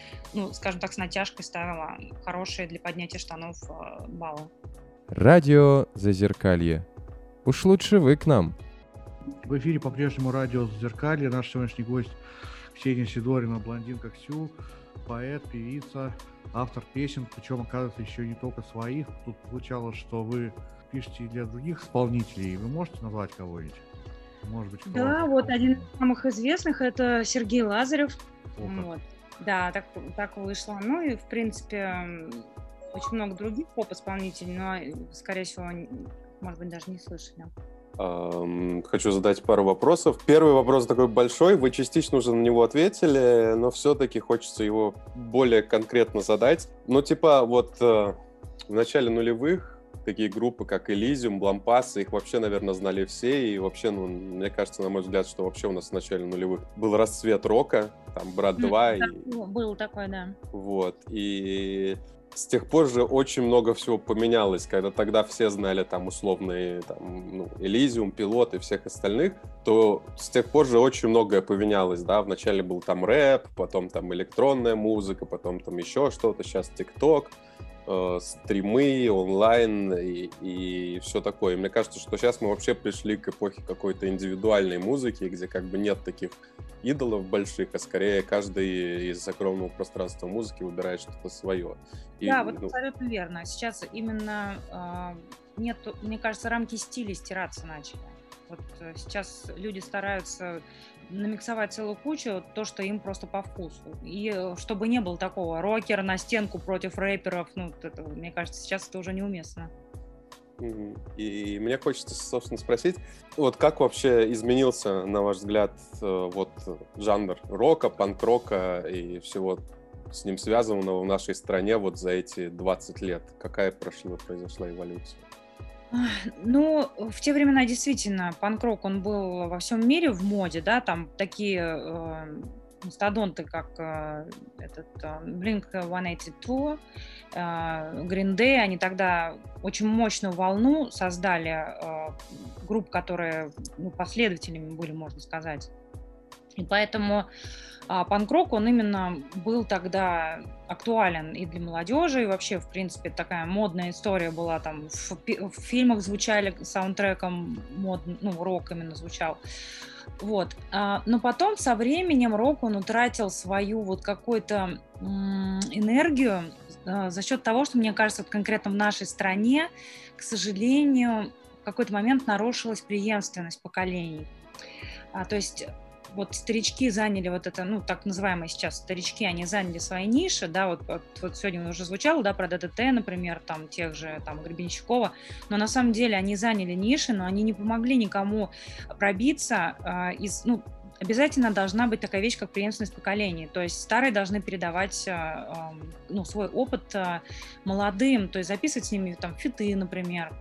скажем так, с натяжкой ставила хорошие для поднятия штанов баллы. Радио Зазеркалье. Уж лучше вы к нам. В эфире по-прежнему радио «Зазеркалье». Наш сегодняшний гость Ксения Сидорина, блондинка Ксю, поэт, певица, автор песен, причем, оказывается, еще не только своих. Тут получалось, что вы пишете и для других исполнителей. Вы можете назвать кого-нибудь? Может быть, кого-нибудь? Да, вот один из самых известных – это Сергей Лазарев. Вот. Да, так вышло. И, в принципе, очень много других поп-исполнителей, но, скорее всего, может быть, даже не слышали. Хочу задать пару вопросов. Первый вопрос такой большой, вы частично уже на него ответили, но все-таки хочется его более конкретно задать. В начале нулевых такие группы, как Элизиум, Блампас, их вообще, наверное, знали все, и вообще, мне кажется, на мой взгляд, что вообще у нас в начале нулевых был расцвет рока, там, Брат 2. Был такой, да. Вот, и... С тех пор же очень много всего поменялось, когда тогда все знали там условные Элизиум, Пилот и всех остальных, то с тех пор же очень многое поменялось, да, вначале был там рэп, потом там электронная музыка, потом там еще что-то, сейчас ТикТок, стримы, онлайн и все такое. И мне кажется, что сейчас мы вообще пришли к эпохе какой-то индивидуальной музыки, где как бы нет таких идолов больших, а скорее каждый из огромного пространства музыки выбирает что-то свое. Да, абсолютно верно. Сейчас именно мне кажется, рамки стиля стираться начали. Вот сейчас люди стараются намиксовать целую кучу, то, что им просто по вкусу. И чтобы не было такого рокера на стенку против рэперов, это, мне кажется, сейчас это уже неуместно. И мне хочется, собственно, спросить, вот как вообще изменился, на ваш взгляд, вот жанр рока, панк-рока и всего с ним связанного в нашей стране вот за эти 20 лет? Какая произошла эволюция? В те времена действительно панк-рок, он был во всем мире в моде, да, там такие мастодонты, как Blink 182, Green Day, они тогда очень мощную волну создали групп, которые последователями были, можно сказать. И поэтому панк-рок, он именно был тогда актуален и для молодежи, и вообще, в принципе, такая модная история была, там, в фильмах звучали саундтреком, рок именно звучал. Вот. Но потом со временем рок, он утратил свою вот какую-то энергию за счет того, что, мне кажется, вот конкретно в нашей стране, к сожалению, в какой-то момент нарушилась преемственность поколений. То есть вот старички заняли вот это, так называемые сейчас старички, они заняли свои ниши, да, вот сегодня уже звучало, да, про ДДТ, например, там, тех же, там, Гребенщикова, но на самом деле они заняли ниши, но они не помогли никому пробиться, обязательно должна быть такая вещь, как преемственность поколений, то есть старые должны передавать, свой опыт молодым, то есть записывать с ними, там, фиты, например,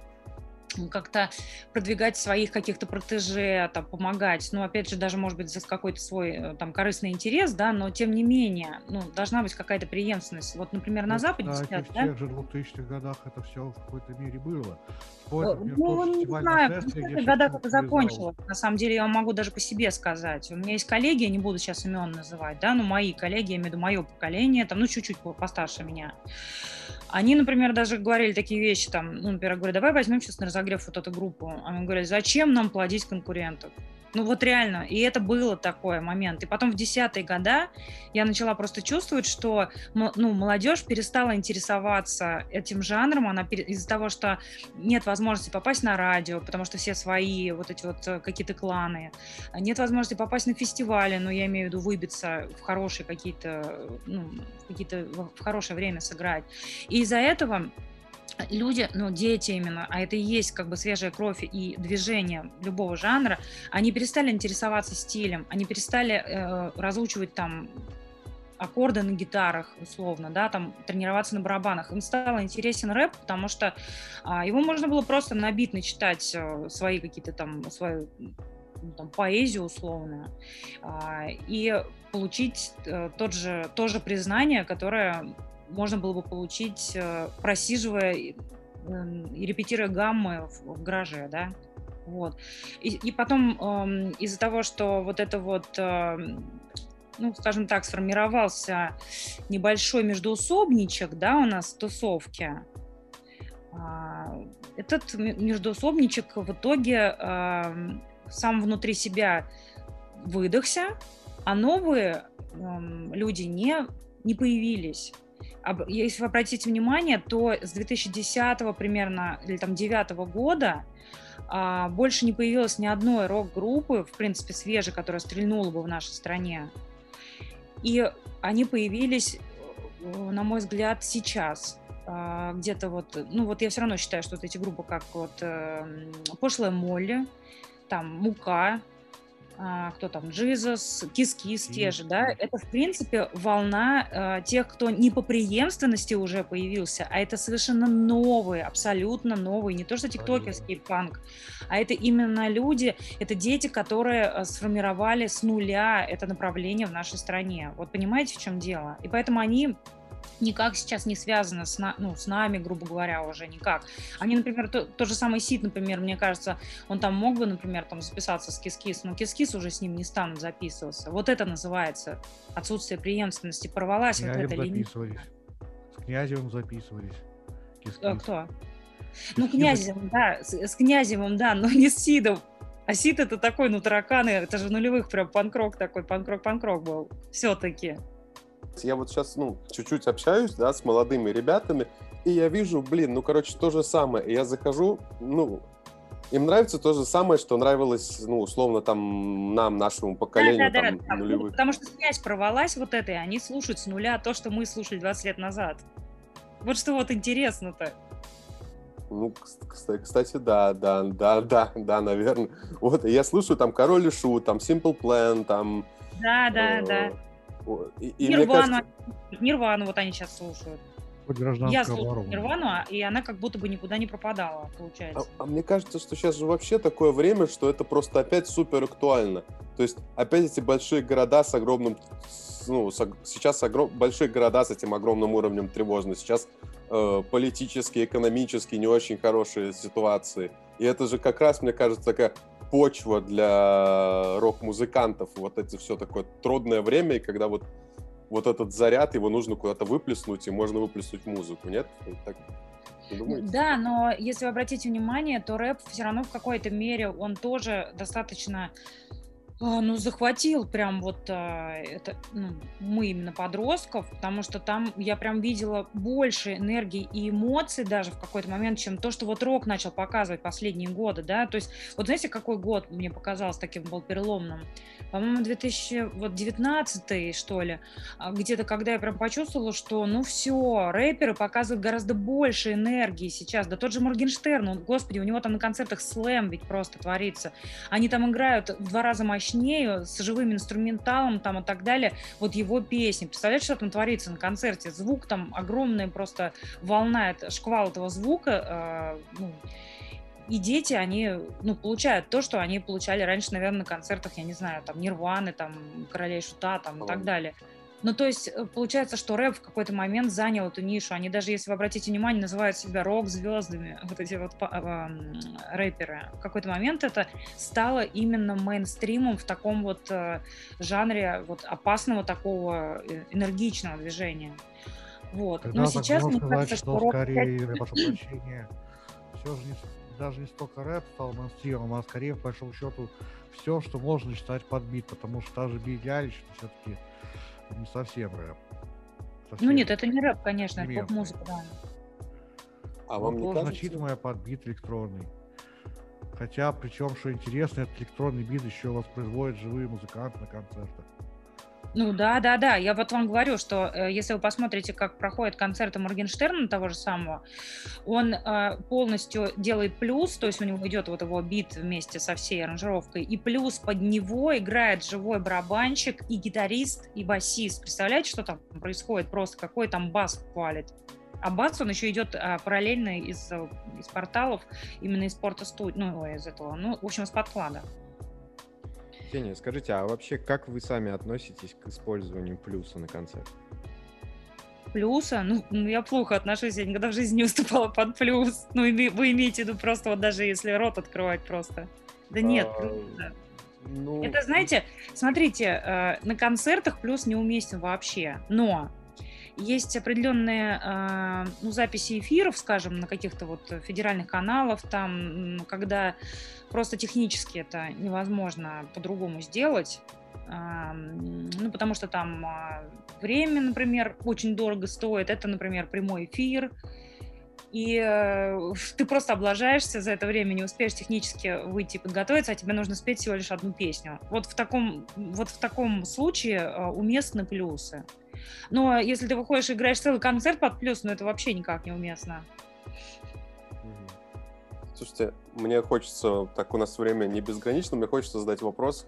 как-то продвигать своих каких-то протеже, там, помогать, опять же, даже, может быть, за какой-то свой, там, корыстный интерес, да, но, тем не менее, должна быть какая-то преемственность. Вот, например, на Западе сейчас, да? В тех же 2000-х годах это все в какой-то мере было. Не знаю, в 2000-х годах это закончилось. На самом деле, я могу даже по себе сказать. У меня есть коллеги, я не буду сейчас имен называть, да, но мои коллеги, я имею в виду мое поколение, там, чуть-чуть постарше меня. Они, например, даже говорили такие вещи, там, например, говорю, давай возьмем сейчас на разогрев вот эту группу. А мы говорили, зачем нам плодить конкурентов? Реально, и это было такой момент. И потом в 10-е годы я начала просто чувствовать, что молодежь перестала интересоваться этим жанром, она из-за того, что нет возможности попасть на радио, потому что все свои вот эти вот какие-то кланы, нет возможности попасть на фестивали, я имею в виду выбиться в хорошие какие-то, в хорошее время сыграть. И из-за этого люди, дети именно, а это и есть как бы свежая кровь и движение любого жанра, они перестали интересоваться стилем, они перестали разучивать там аккорды на гитарах, условно, да, там тренироваться на барабанах. Им стал интересен рэп, потому что его можно было просто на бит начитать свои какие-то там, свою там, поэзию условно, и получить то же признание, которое можно было бы получить, просиживая и репетируя гаммы в гараже, да, вот. И потом из-за того, что вот это вот, скажем так, сформировался небольшой междоусобничек, да, у нас в тусовке, этот междоусобничек в итоге сам внутри себя выдохся, а новые люди не появились. Если вы обратите внимание, то с 2010 примерно, или там 2009 года больше не появилось ни одной рок-группы, в принципе, свежей, которая стрельнула бы в нашей стране. И они появились, на мой взгляд, сейчас. Где-то я все равно считаю, что вот эти группы, как вот «Пошлая Молли», там «Мука», кто там, Джизос, Кис-Кис те же, да, это, в принципе, волна тех, кто не по преемственности уже появился, а это совершенно новые, абсолютно новые, не то что тиктокерский панк, а это именно люди, это дети, которые сформировали с нуля это направление в нашей стране. Вот понимаете, в чем дело? И поэтому они никак сейчас не связаны с нами, грубо говоря, уже никак. Они, например, тот же самый Сид, например, мне кажется, он там мог бы, например, там записаться с Кис-Кис, но Кис-Кис уже с ним не станут записываться. Вот это называется отсутствие преемственности. Порвалась вот эта линия. С Князевым записывались. Кис-Кис. Кто? Князевым, да, с Князевым, да, но не с Сидом. А Сид это такой, тараканы, это же нулевых прям панк-рок такой, панк-рок был все-таки. Я вот сейчас, чуть-чуть общаюсь, да, с молодыми ребятами, и я вижу, то же самое. И я захожу, им нравится то же самое, что нравилось, условно, там, нам, нашему поколению, да, нулевых. Потому что связь порвалась вот этой, они слушают с нуля то, что мы слушали 20 лет назад. Вот что вот интересно-то. Кстати, да, наверное. Вот, я слушаю, там, Король и Шут, там, Simple Plan, там... Да. Нирвану вот они сейчас слушают. Я слушаю Нирвану, и она как будто бы никуда не пропадала, получается. А мне кажется, что сейчас же вообще такое время, что это просто опять супер актуально. То есть опять эти большие города с огромным... большие города с этим огромным уровнем тревожности. Сейчас политические, экономические не очень хорошие ситуации. И это же как раз, мне кажется, такая почва для рок-музыкантов, вот это все такое трудное время, и когда вот этот заряд, его нужно куда-то выплеснуть, и можно выплеснуть музыку, нет? Так, не думаете? Да, но если вы обратите внимание, то рэп все равно в какой-то мере, он тоже достаточно... захватил прям мы именно подростков, потому что там я прям видела больше энергии и эмоций даже в какой-то момент, чем то, что рок начал показывать последние годы, да, то есть знаете, какой год мне показался таким был переломным? По-моему, 2019 что ли, где-то, когда я прям почувствовала, что все, рэперы показывают гораздо больше энергии сейчас, да тот же Моргенштерн, господи, у него там на концертах слэм ведь просто творится, они там играют в 2 раза мощнее, с живым инструменталом там и так далее, его песни. Представляешь, что там творится на концерте? Звук там огромная просто волна, шквал этого звука. И дети, они получают то, что они получали раньше, наверное, на концертах, я не знаю, там Нирваны, там Короля и Шута, там и так далее. Ну, то есть, получается, что рэп в какой-то момент занял эту нишу. Они даже, если вы обратите внимание, называют себя рок-звездами, рэперы. В какой-то момент это стало именно мейнстримом в таком жанре опасного такого энергичного движения. Когда но сейчас мне кажется, что рок... скорее, я прошу прощения, все же даже не столько рэп стал мейнстримом, а скорее, по большому счету, все, что можно считать под бит, потому что даже Билли Айлиш все-таки не совсем рэп. Совсем нет, это не рэп, конечно, это поп-музыка, да. А вам не кажется? Значительная под бит электронный. Хотя, причем, что интересно, этот электронный бит еще воспроизводит живые музыканты на концертах. Да. Я вам говорю, что если вы посмотрите, как проходят концерты Моргенштерна того же самого, он полностью делает плюс, то есть у него идет его бит вместе со всей аранжировкой, и плюс под него играет живой барабанщик и гитарист, и басист. Представляете, что там происходит? Просто какой там бас валит. А бас, он еще идет параллельно из порталов, именно из порта-студии, в общем, из подклада. Ксения, скажите, а вообще как вы сами относитесь к использованию плюса на концерте? Плюса? Я плохо отношусь, я никогда в жизни не выступала под плюс. Вы имеете в виду просто даже если рот открывать просто. Да нет, плюса. Это, знаете, смотрите, на концертах плюс неуместен вообще, но... Есть определенные записи эфиров, скажем, на каких-то федеральных каналах, там, когда просто технически это невозможно по-другому сделать, потому что там время, например, очень дорого стоит, это, например, прямой эфир, и ты просто облажаешься за это время, не успеешь технически выйти и подготовиться, а тебе нужно спеть всего лишь одну песню. В таком случае уместны плюсы. Но если ты выходишь и играешь целый концерт под плюс, это вообще никак не уместно. Слушайте, мне хочется, так у нас время не безгранично, мне хочется задать вопрос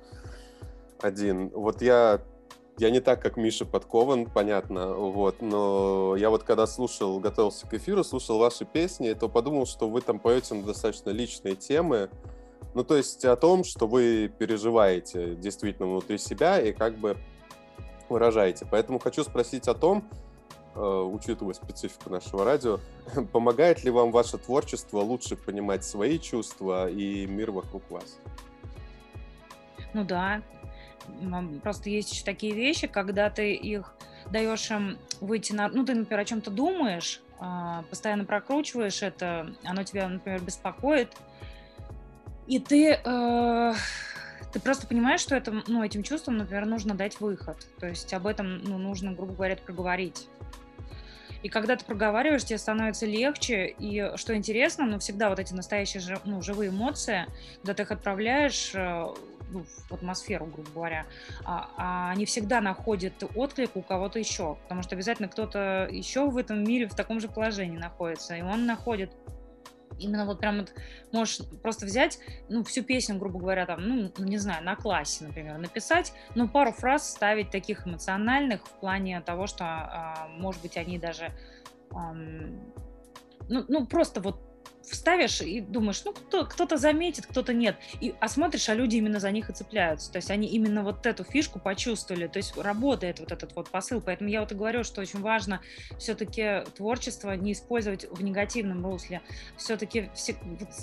один. Я не так, как Миша, подкован, понятно, но я когда готовился к эфиру, слушал ваши песни, то подумал, что вы там поете на достаточно личные темы, то есть о том, что вы переживаете действительно внутри себя и выражаете. Поэтому хочу спросить о том, учитывая специфику нашего радио, помогает ли вам ваше творчество лучше понимать свои чувства и мир вокруг вас? Да. Просто есть еще такие вещи, когда ты их даешь им выйти на... ты, например, о чем-то думаешь, постоянно прокручиваешь это, оно тебя, например, беспокоит, и ты просто понимаешь, что это, этим чувствам, например, нужно дать выход. То есть об этом нужно, грубо говоря, проговорить. И когда ты проговариваешь, тебе становится легче. И что интересно, всегда эти настоящие живые эмоции, когда ты их отправляешь в атмосферу, грубо говоря, они всегда находят отклик у кого-то еще. Потому что обязательно кто-то еще в этом мире в таком же положении находится. И он находит... Именно можешь просто взять, всю песню, грубо говоря, там, не знаю, на классе, например, написать, но пару фраз ставить таких эмоциональных в плане того, что, может быть, они даже, просто ставишь и думаешь, ну, кто-то заметит, кто-то нет. А смотришь, а люди именно за них и цепляются. То есть они именно вот эту фишку почувствовали. То есть работает вот этот вот посыл. Поэтому я вот и говорю, что очень важно все-таки творчество не использовать в негативном русле. Все-таки,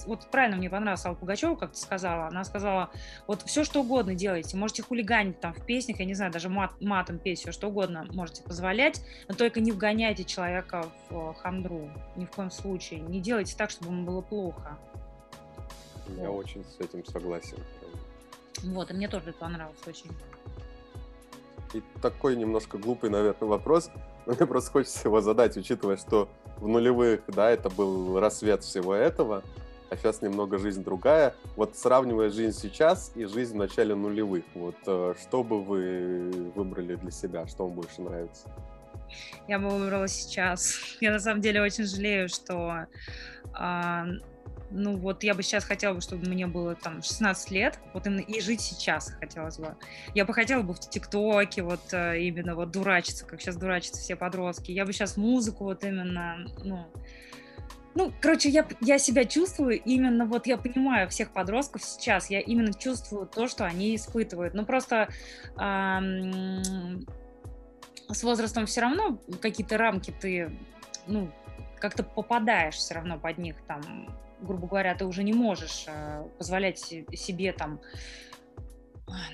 вот правильно мне понравилось Алла Пугачева, как ты сказала. Она сказала, вот все, что угодно делайте. Можете хулиганить там в песнях, я не знаю, даже матом петь, все, что угодно можете позволять. Но только не вгоняйте человека в хандру. Ни в коем случае. Не делайте так, чтобы было плохо. Я очень с этим согласен. Вот, и мне тоже это понравилось очень. И такой немножко глупый, наверное, вопрос, но мне просто хочется его задать, учитывая, что в нулевых, да, это был рассвет всего этого, а сейчас немного жизнь другая. Вот сравнивая жизнь сейчас и жизнь в начале нулевых, вот что бы вы выбрали для себя, что вам больше нравится? Я бы выбрала сейчас. Я на самом деле очень жалею, что ну вот я бы сейчас хотела, чтобы мне было там 16 лет, вот именно и жить сейчас хотелось бы. Я бы хотела бы в ТикТоке вот именно вот дурачиться, как сейчас дурачатся все подростки. Я бы сейчас музыку вот именно, ну, короче, я себя чувствую именно, вот я понимаю всех подростков сейчас, я именно чувствую то, что они испытывают. Ну просто с возрастом все равно какие-то рамки ты, ну, как-то попадаешь все равно под них, там, грубо говоря, ты уже не можешь позволять себе, там,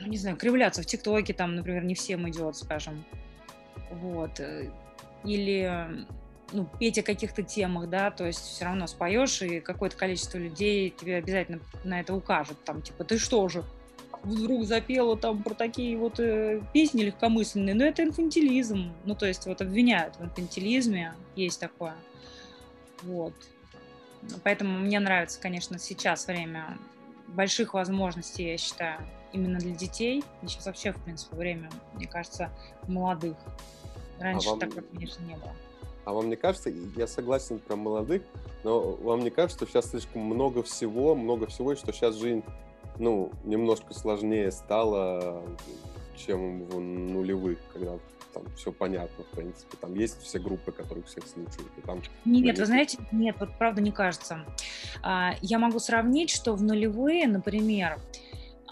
ну, не знаю, кривляться в ТикТоке, там, например, не всем идет, скажем, вот, или, ну, петь о каких-то темах, да, то есть все равно споешь, и какое-то количество людей тебе обязательно на это укажут, там, типа, ты что же, вдруг запела там про такие вот песни легкомысленные, но это инфантилизм, ну, то есть вот обвиняют в инфантилизме, есть такое, вот. Поэтому мне нравится, конечно, сейчас время больших возможностей, я считаю, именно для детей. И сейчас вообще, в принципе, время, мне кажется, молодых. Раньше такого, конечно, не было. А вам не кажется, я согласен про молодых, но вам не кажется, что сейчас слишком много всего, и что сейчас жизнь, ну, немножко сложнее стала, чем в нулевых, когда... Там все понятно, в принципе. Там есть все группы, которые всех слушают. И там... Нет, вы знаете, нет, вот правда не кажется. Я могу сравнить, что в нулевые, например,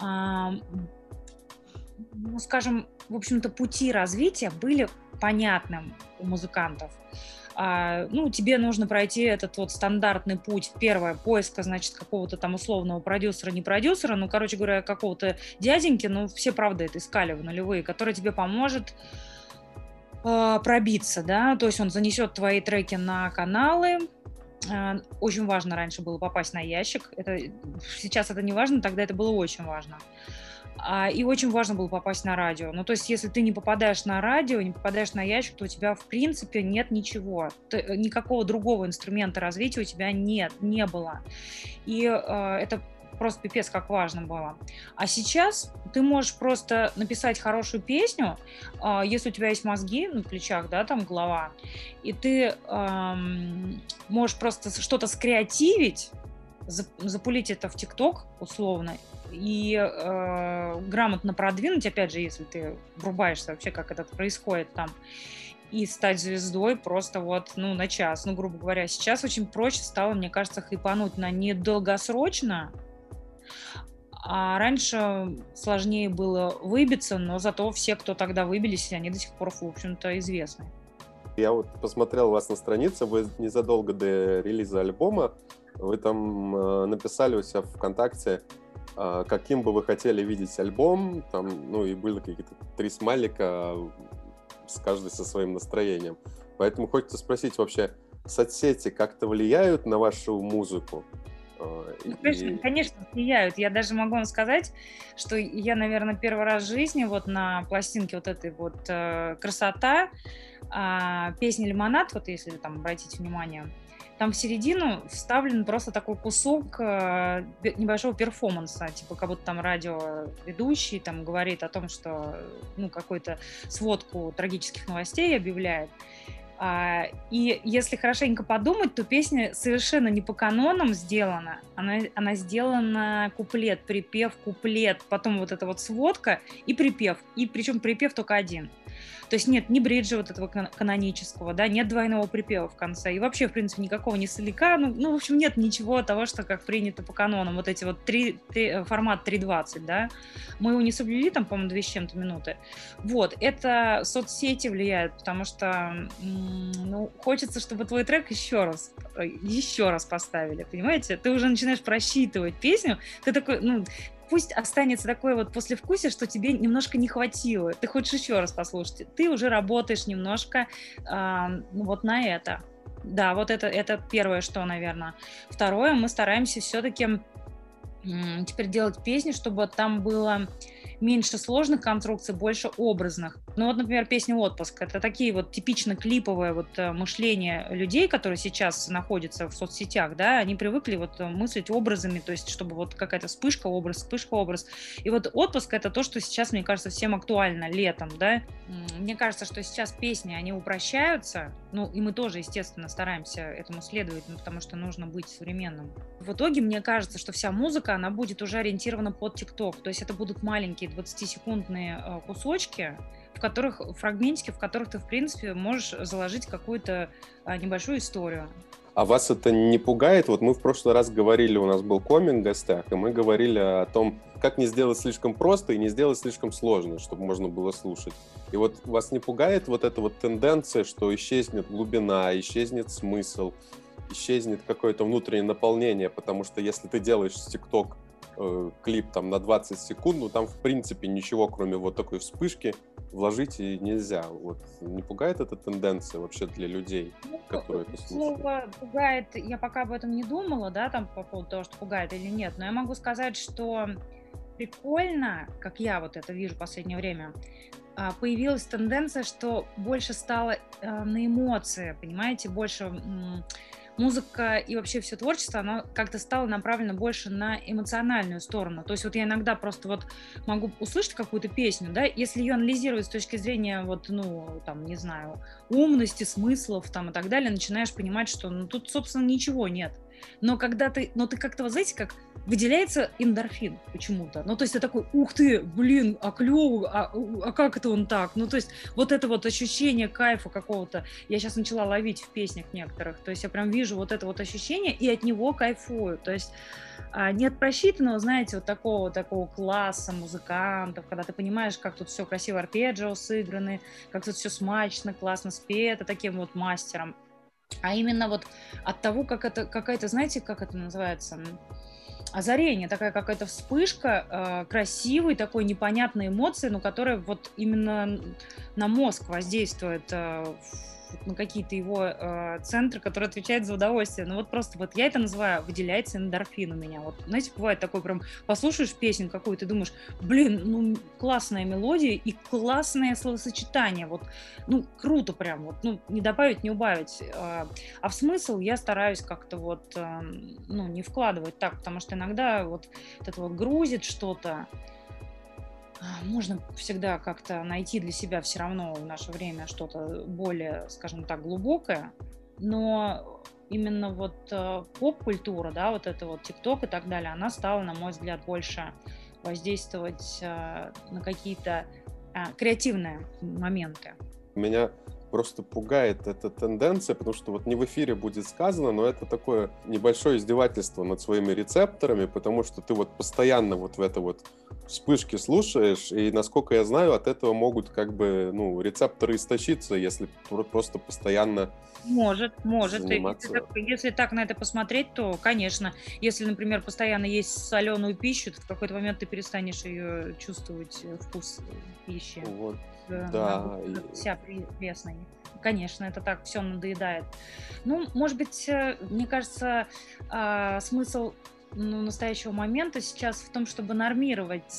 ну, скажем, в общем-то, пути развития были понятным у музыкантов. Ну, тебе нужно пройти этот вот стандартный путь. Первое, поиска, значит, какого-то там условного продюсера, не продюсера, ну, короче говоря, какого-то дяденьки, ну, все, правда, это искали в нулевые, который тебе поможет пробиться, да, то есть он занесет твои треки на каналы. Очень важно раньше было попасть на ящик, это, сейчас это не важно, тогда это было очень важно. И очень важно было попасть на радио. Ну, то есть, если ты не попадаешь на радио, не попадаешь на ящик, то у тебя, в принципе, нет ничего. Никакого другого инструмента развития у тебя нет, не было. И это просто пипец, как важно было. А сейчас ты можешь просто написать хорошую песню, если у тебя есть мозги на плечах, да, там голова, и ты можешь просто что-то скреативить, запулить это в ТикТок, условно, и грамотно продвинуть, опять же, если ты врубаешься вообще, как это происходит там, и стать звездой просто вот, ну, на час, ну, грубо говоря. Сейчас очень проще стало, мне кажется, хайпануть на недолгосрочно, а раньше сложнее было выбиться, но зато все, кто тогда выбились, они до сих пор, в общем-то, известны. Я вот посмотрел вас на странице, вы незадолго до релиза альбома, вы там написали у себя ВКонтакте, каким бы вы хотели видеть альбом, там, ну и были какие-то 3 смайлика, с каждой со своим настроением. Поэтому хочется спросить вообще, соцсети как-то влияют на вашу музыку? Ну, конечно, влияют. Я даже могу вам сказать, что я, наверное, первый раз в жизни вот на пластинке вот этой вот «Красота», песни «Лимонад», вот если там обратить внимание, там в середину вставлен просто такой кусок небольшого перформанса, типа как будто там радиоведущий там говорит о том, что, ну, какую-то сводку трагических новостей объявляет. И если хорошенько подумать, то песня совершенно не по канонам сделана. Она сделана куплет, припев, куплет, потом вот эта вот сводка и припев. И причем припев только один. То есть нет ни бриджа вот этого канонического, да, нет двойного припева в конце, и вообще, в принципе, никакого не солика, ну, в общем, нет ничего того, что как принято по канонам, вот эти вот формат 3.20, да, мы его не соблюли, там, по-моему, 2 с чем-то минуты. Вот, это соцсети влияют, потому что, ну, хочется, чтобы твой трек еще раз поставили, понимаете? Ты уже начинаешь просчитывать песню, ты такой, ну, пусть останется такое вот послевкусие, что тебе немножко не хватило, ты хочешь еще раз послушать, ты уже работаешь немножко вот на это. Да, вот это первое, что, наверное. Второе, мы стараемся все-таки теперь делать песни, чтобы там было меньше сложных конструкций, больше образных. Ну вот, например, песня «Отпуск». Это такие вот типично клиповые вот мышления людей, которые сейчас находятся в соцсетях, да, они привыкли вот мыслить образами, то есть чтобы вот какая-то вспышка, образ, вспышка, образ. И вот «Отпуск» — это то, что сейчас, мне кажется, всем актуально летом, да. Мне кажется, что сейчас песни, они упрощаются, ну и мы тоже, естественно, стараемся этому следовать, ну, потому что нужно быть современным. В итоге, мне кажется, что вся музыка, она будет уже ориентирована под ТикТок, то есть это будут маленькие 20-секундные кусочки, фрагментики, в которых ты, в принципе, можешь заложить какую-то небольшую историю. А вас это не пугает? Вот мы в прошлый раз говорили, у нас был Комин в гостях, и мы говорили о том, как не сделать слишком просто и не сделать слишком сложно, чтобы можно было слушать. И вот вас не пугает вот эта вот тенденция, что исчезнет глубина, исчезнет смысл, исчезнет какое-то внутреннее наполнение, потому что если ты делаешь TikTok клип там на 20 секунд, ну там в принципе ничего, кроме вот такой вспышки, вложить и нельзя. Вот не пугает эта тенденция вообще для людей, которые это слушают? Слово пугает, я пока об этом не думала, да, там по поводу того, что пугает или нет, но я могу сказать, что прикольно, как я вот это вижу в последнее время, появилась тенденция, что больше стало на эмоции, понимаете, больше... Музыка и вообще все творчество, оно как-то стало направлено больше на эмоциональную сторону. То есть вот я иногда просто вот могу услышать какую-то песню, да, если ее анализировать с точки зрения вот, ну, там, не знаю, умности, смыслов там и так далее, начинаешь понимать, что ну тут, собственно, ничего нет. Но когда ты, но ты как-то, вот знаете, как выделяется эндорфин почему-то. Ну, то есть ты такой, ух ты, блин, а клево, а как это он так? Ну, то есть вот это вот ощущение кайфа какого-то я сейчас начала ловить в песнях некоторых. То есть я прям вижу вот это вот ощущение и от него кайфую. То есть нет просчитанного, знаете, вот такого класса музыкантов, когда ты понимаешь, как тут все красиво арпеджио сыграны, как тут все смачно, классно спето таким вот мастером. А именно вот от того, как это какая-то, знаете, как это называется, озарение, такая какая-то вспышка красивой, такой непонятной эмоции, но которая вот именно на мозг воздействует, на какие-то его центры, которые отвечают за удовольствие. Ну вот просто вот я это называю, выделяется эндорфин у меня. Вот, знаете, бывает такой прям, послушаешь песню какую-то, думаешь, блин, ну классная мелодия и классное словосочетание. Вот, ну круто прям, вот, ну не добавить, не убавить. А в смысл я стараюсь как-то вот, ну не вкладывать так, потому что иногда вот это вот грузит что-то. Можно всегда как-то найти для себя все равно в наше время что-то более, скажем так, глубокое, но именно вот поп-культура, да, вот это вот TikTok и так далее, она стала, на мой взгляд, больше воздействовать на какие-то креативные моменты. Меня просто пугает эта тенденция, потому что вот не в эфире будет сказано, но это такое небольшое издевательство над своими рецепторами, потому что ты вот постоянно вот в это вот вспышки слушаешь, и, насколько я знаю, от этого могут как бы, ну, рецепторы истощиться, если просто постоянно может. Если так на это посмотреть, то, конечно, если, например, постоянно есть соленую пищу, то в какой-то момент ты перестанешь ее чувствовать, вкус пищи. Вот. Да. Вся пресная. Конечно, это так все надоедает. Ну, может быть, мне кажется, смысл настоящего момента сейчас в том, чтобы нормировать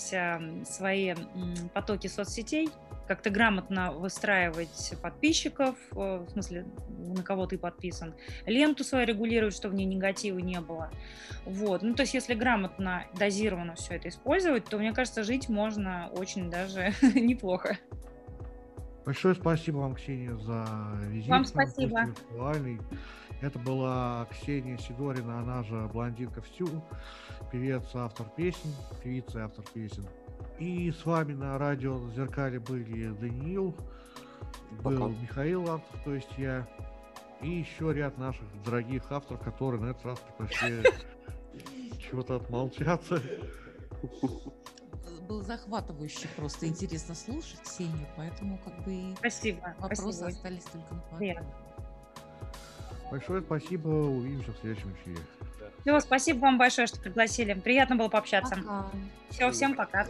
свои потоки соцсетей, как-то грамотно выстраивать подписчиков, в смысле, на кого ты подписан, ленту свою регулировать, чтобы в ней негатива не было. Вот. Ну, то есть, если грамотно, дозированно все это использовать, то, мне кажется, жить можно очень даже неплохо. Большое спасибо вам, Ксения, за визит. Вам спасибо. Это была Ксения Сидорина, она же Бландитка Ксю, певица и автор песен. И с вами на радио «Зазеркалье» были Даниил, Был Михаил Ланцев, то есть я, и еще ряд наших дорогих авторов, которые на этот раз предпочли чего-то отмолчаться. Было захватывающе, просто интересно слушать Ксению, поэтому как бы вопросы остались только на плане. Большое спасибо, увидимся в следующем эфире. Все, спасибо вам большое, что пригласили. Приятно было пообщаться. Пока. Все, всем пока.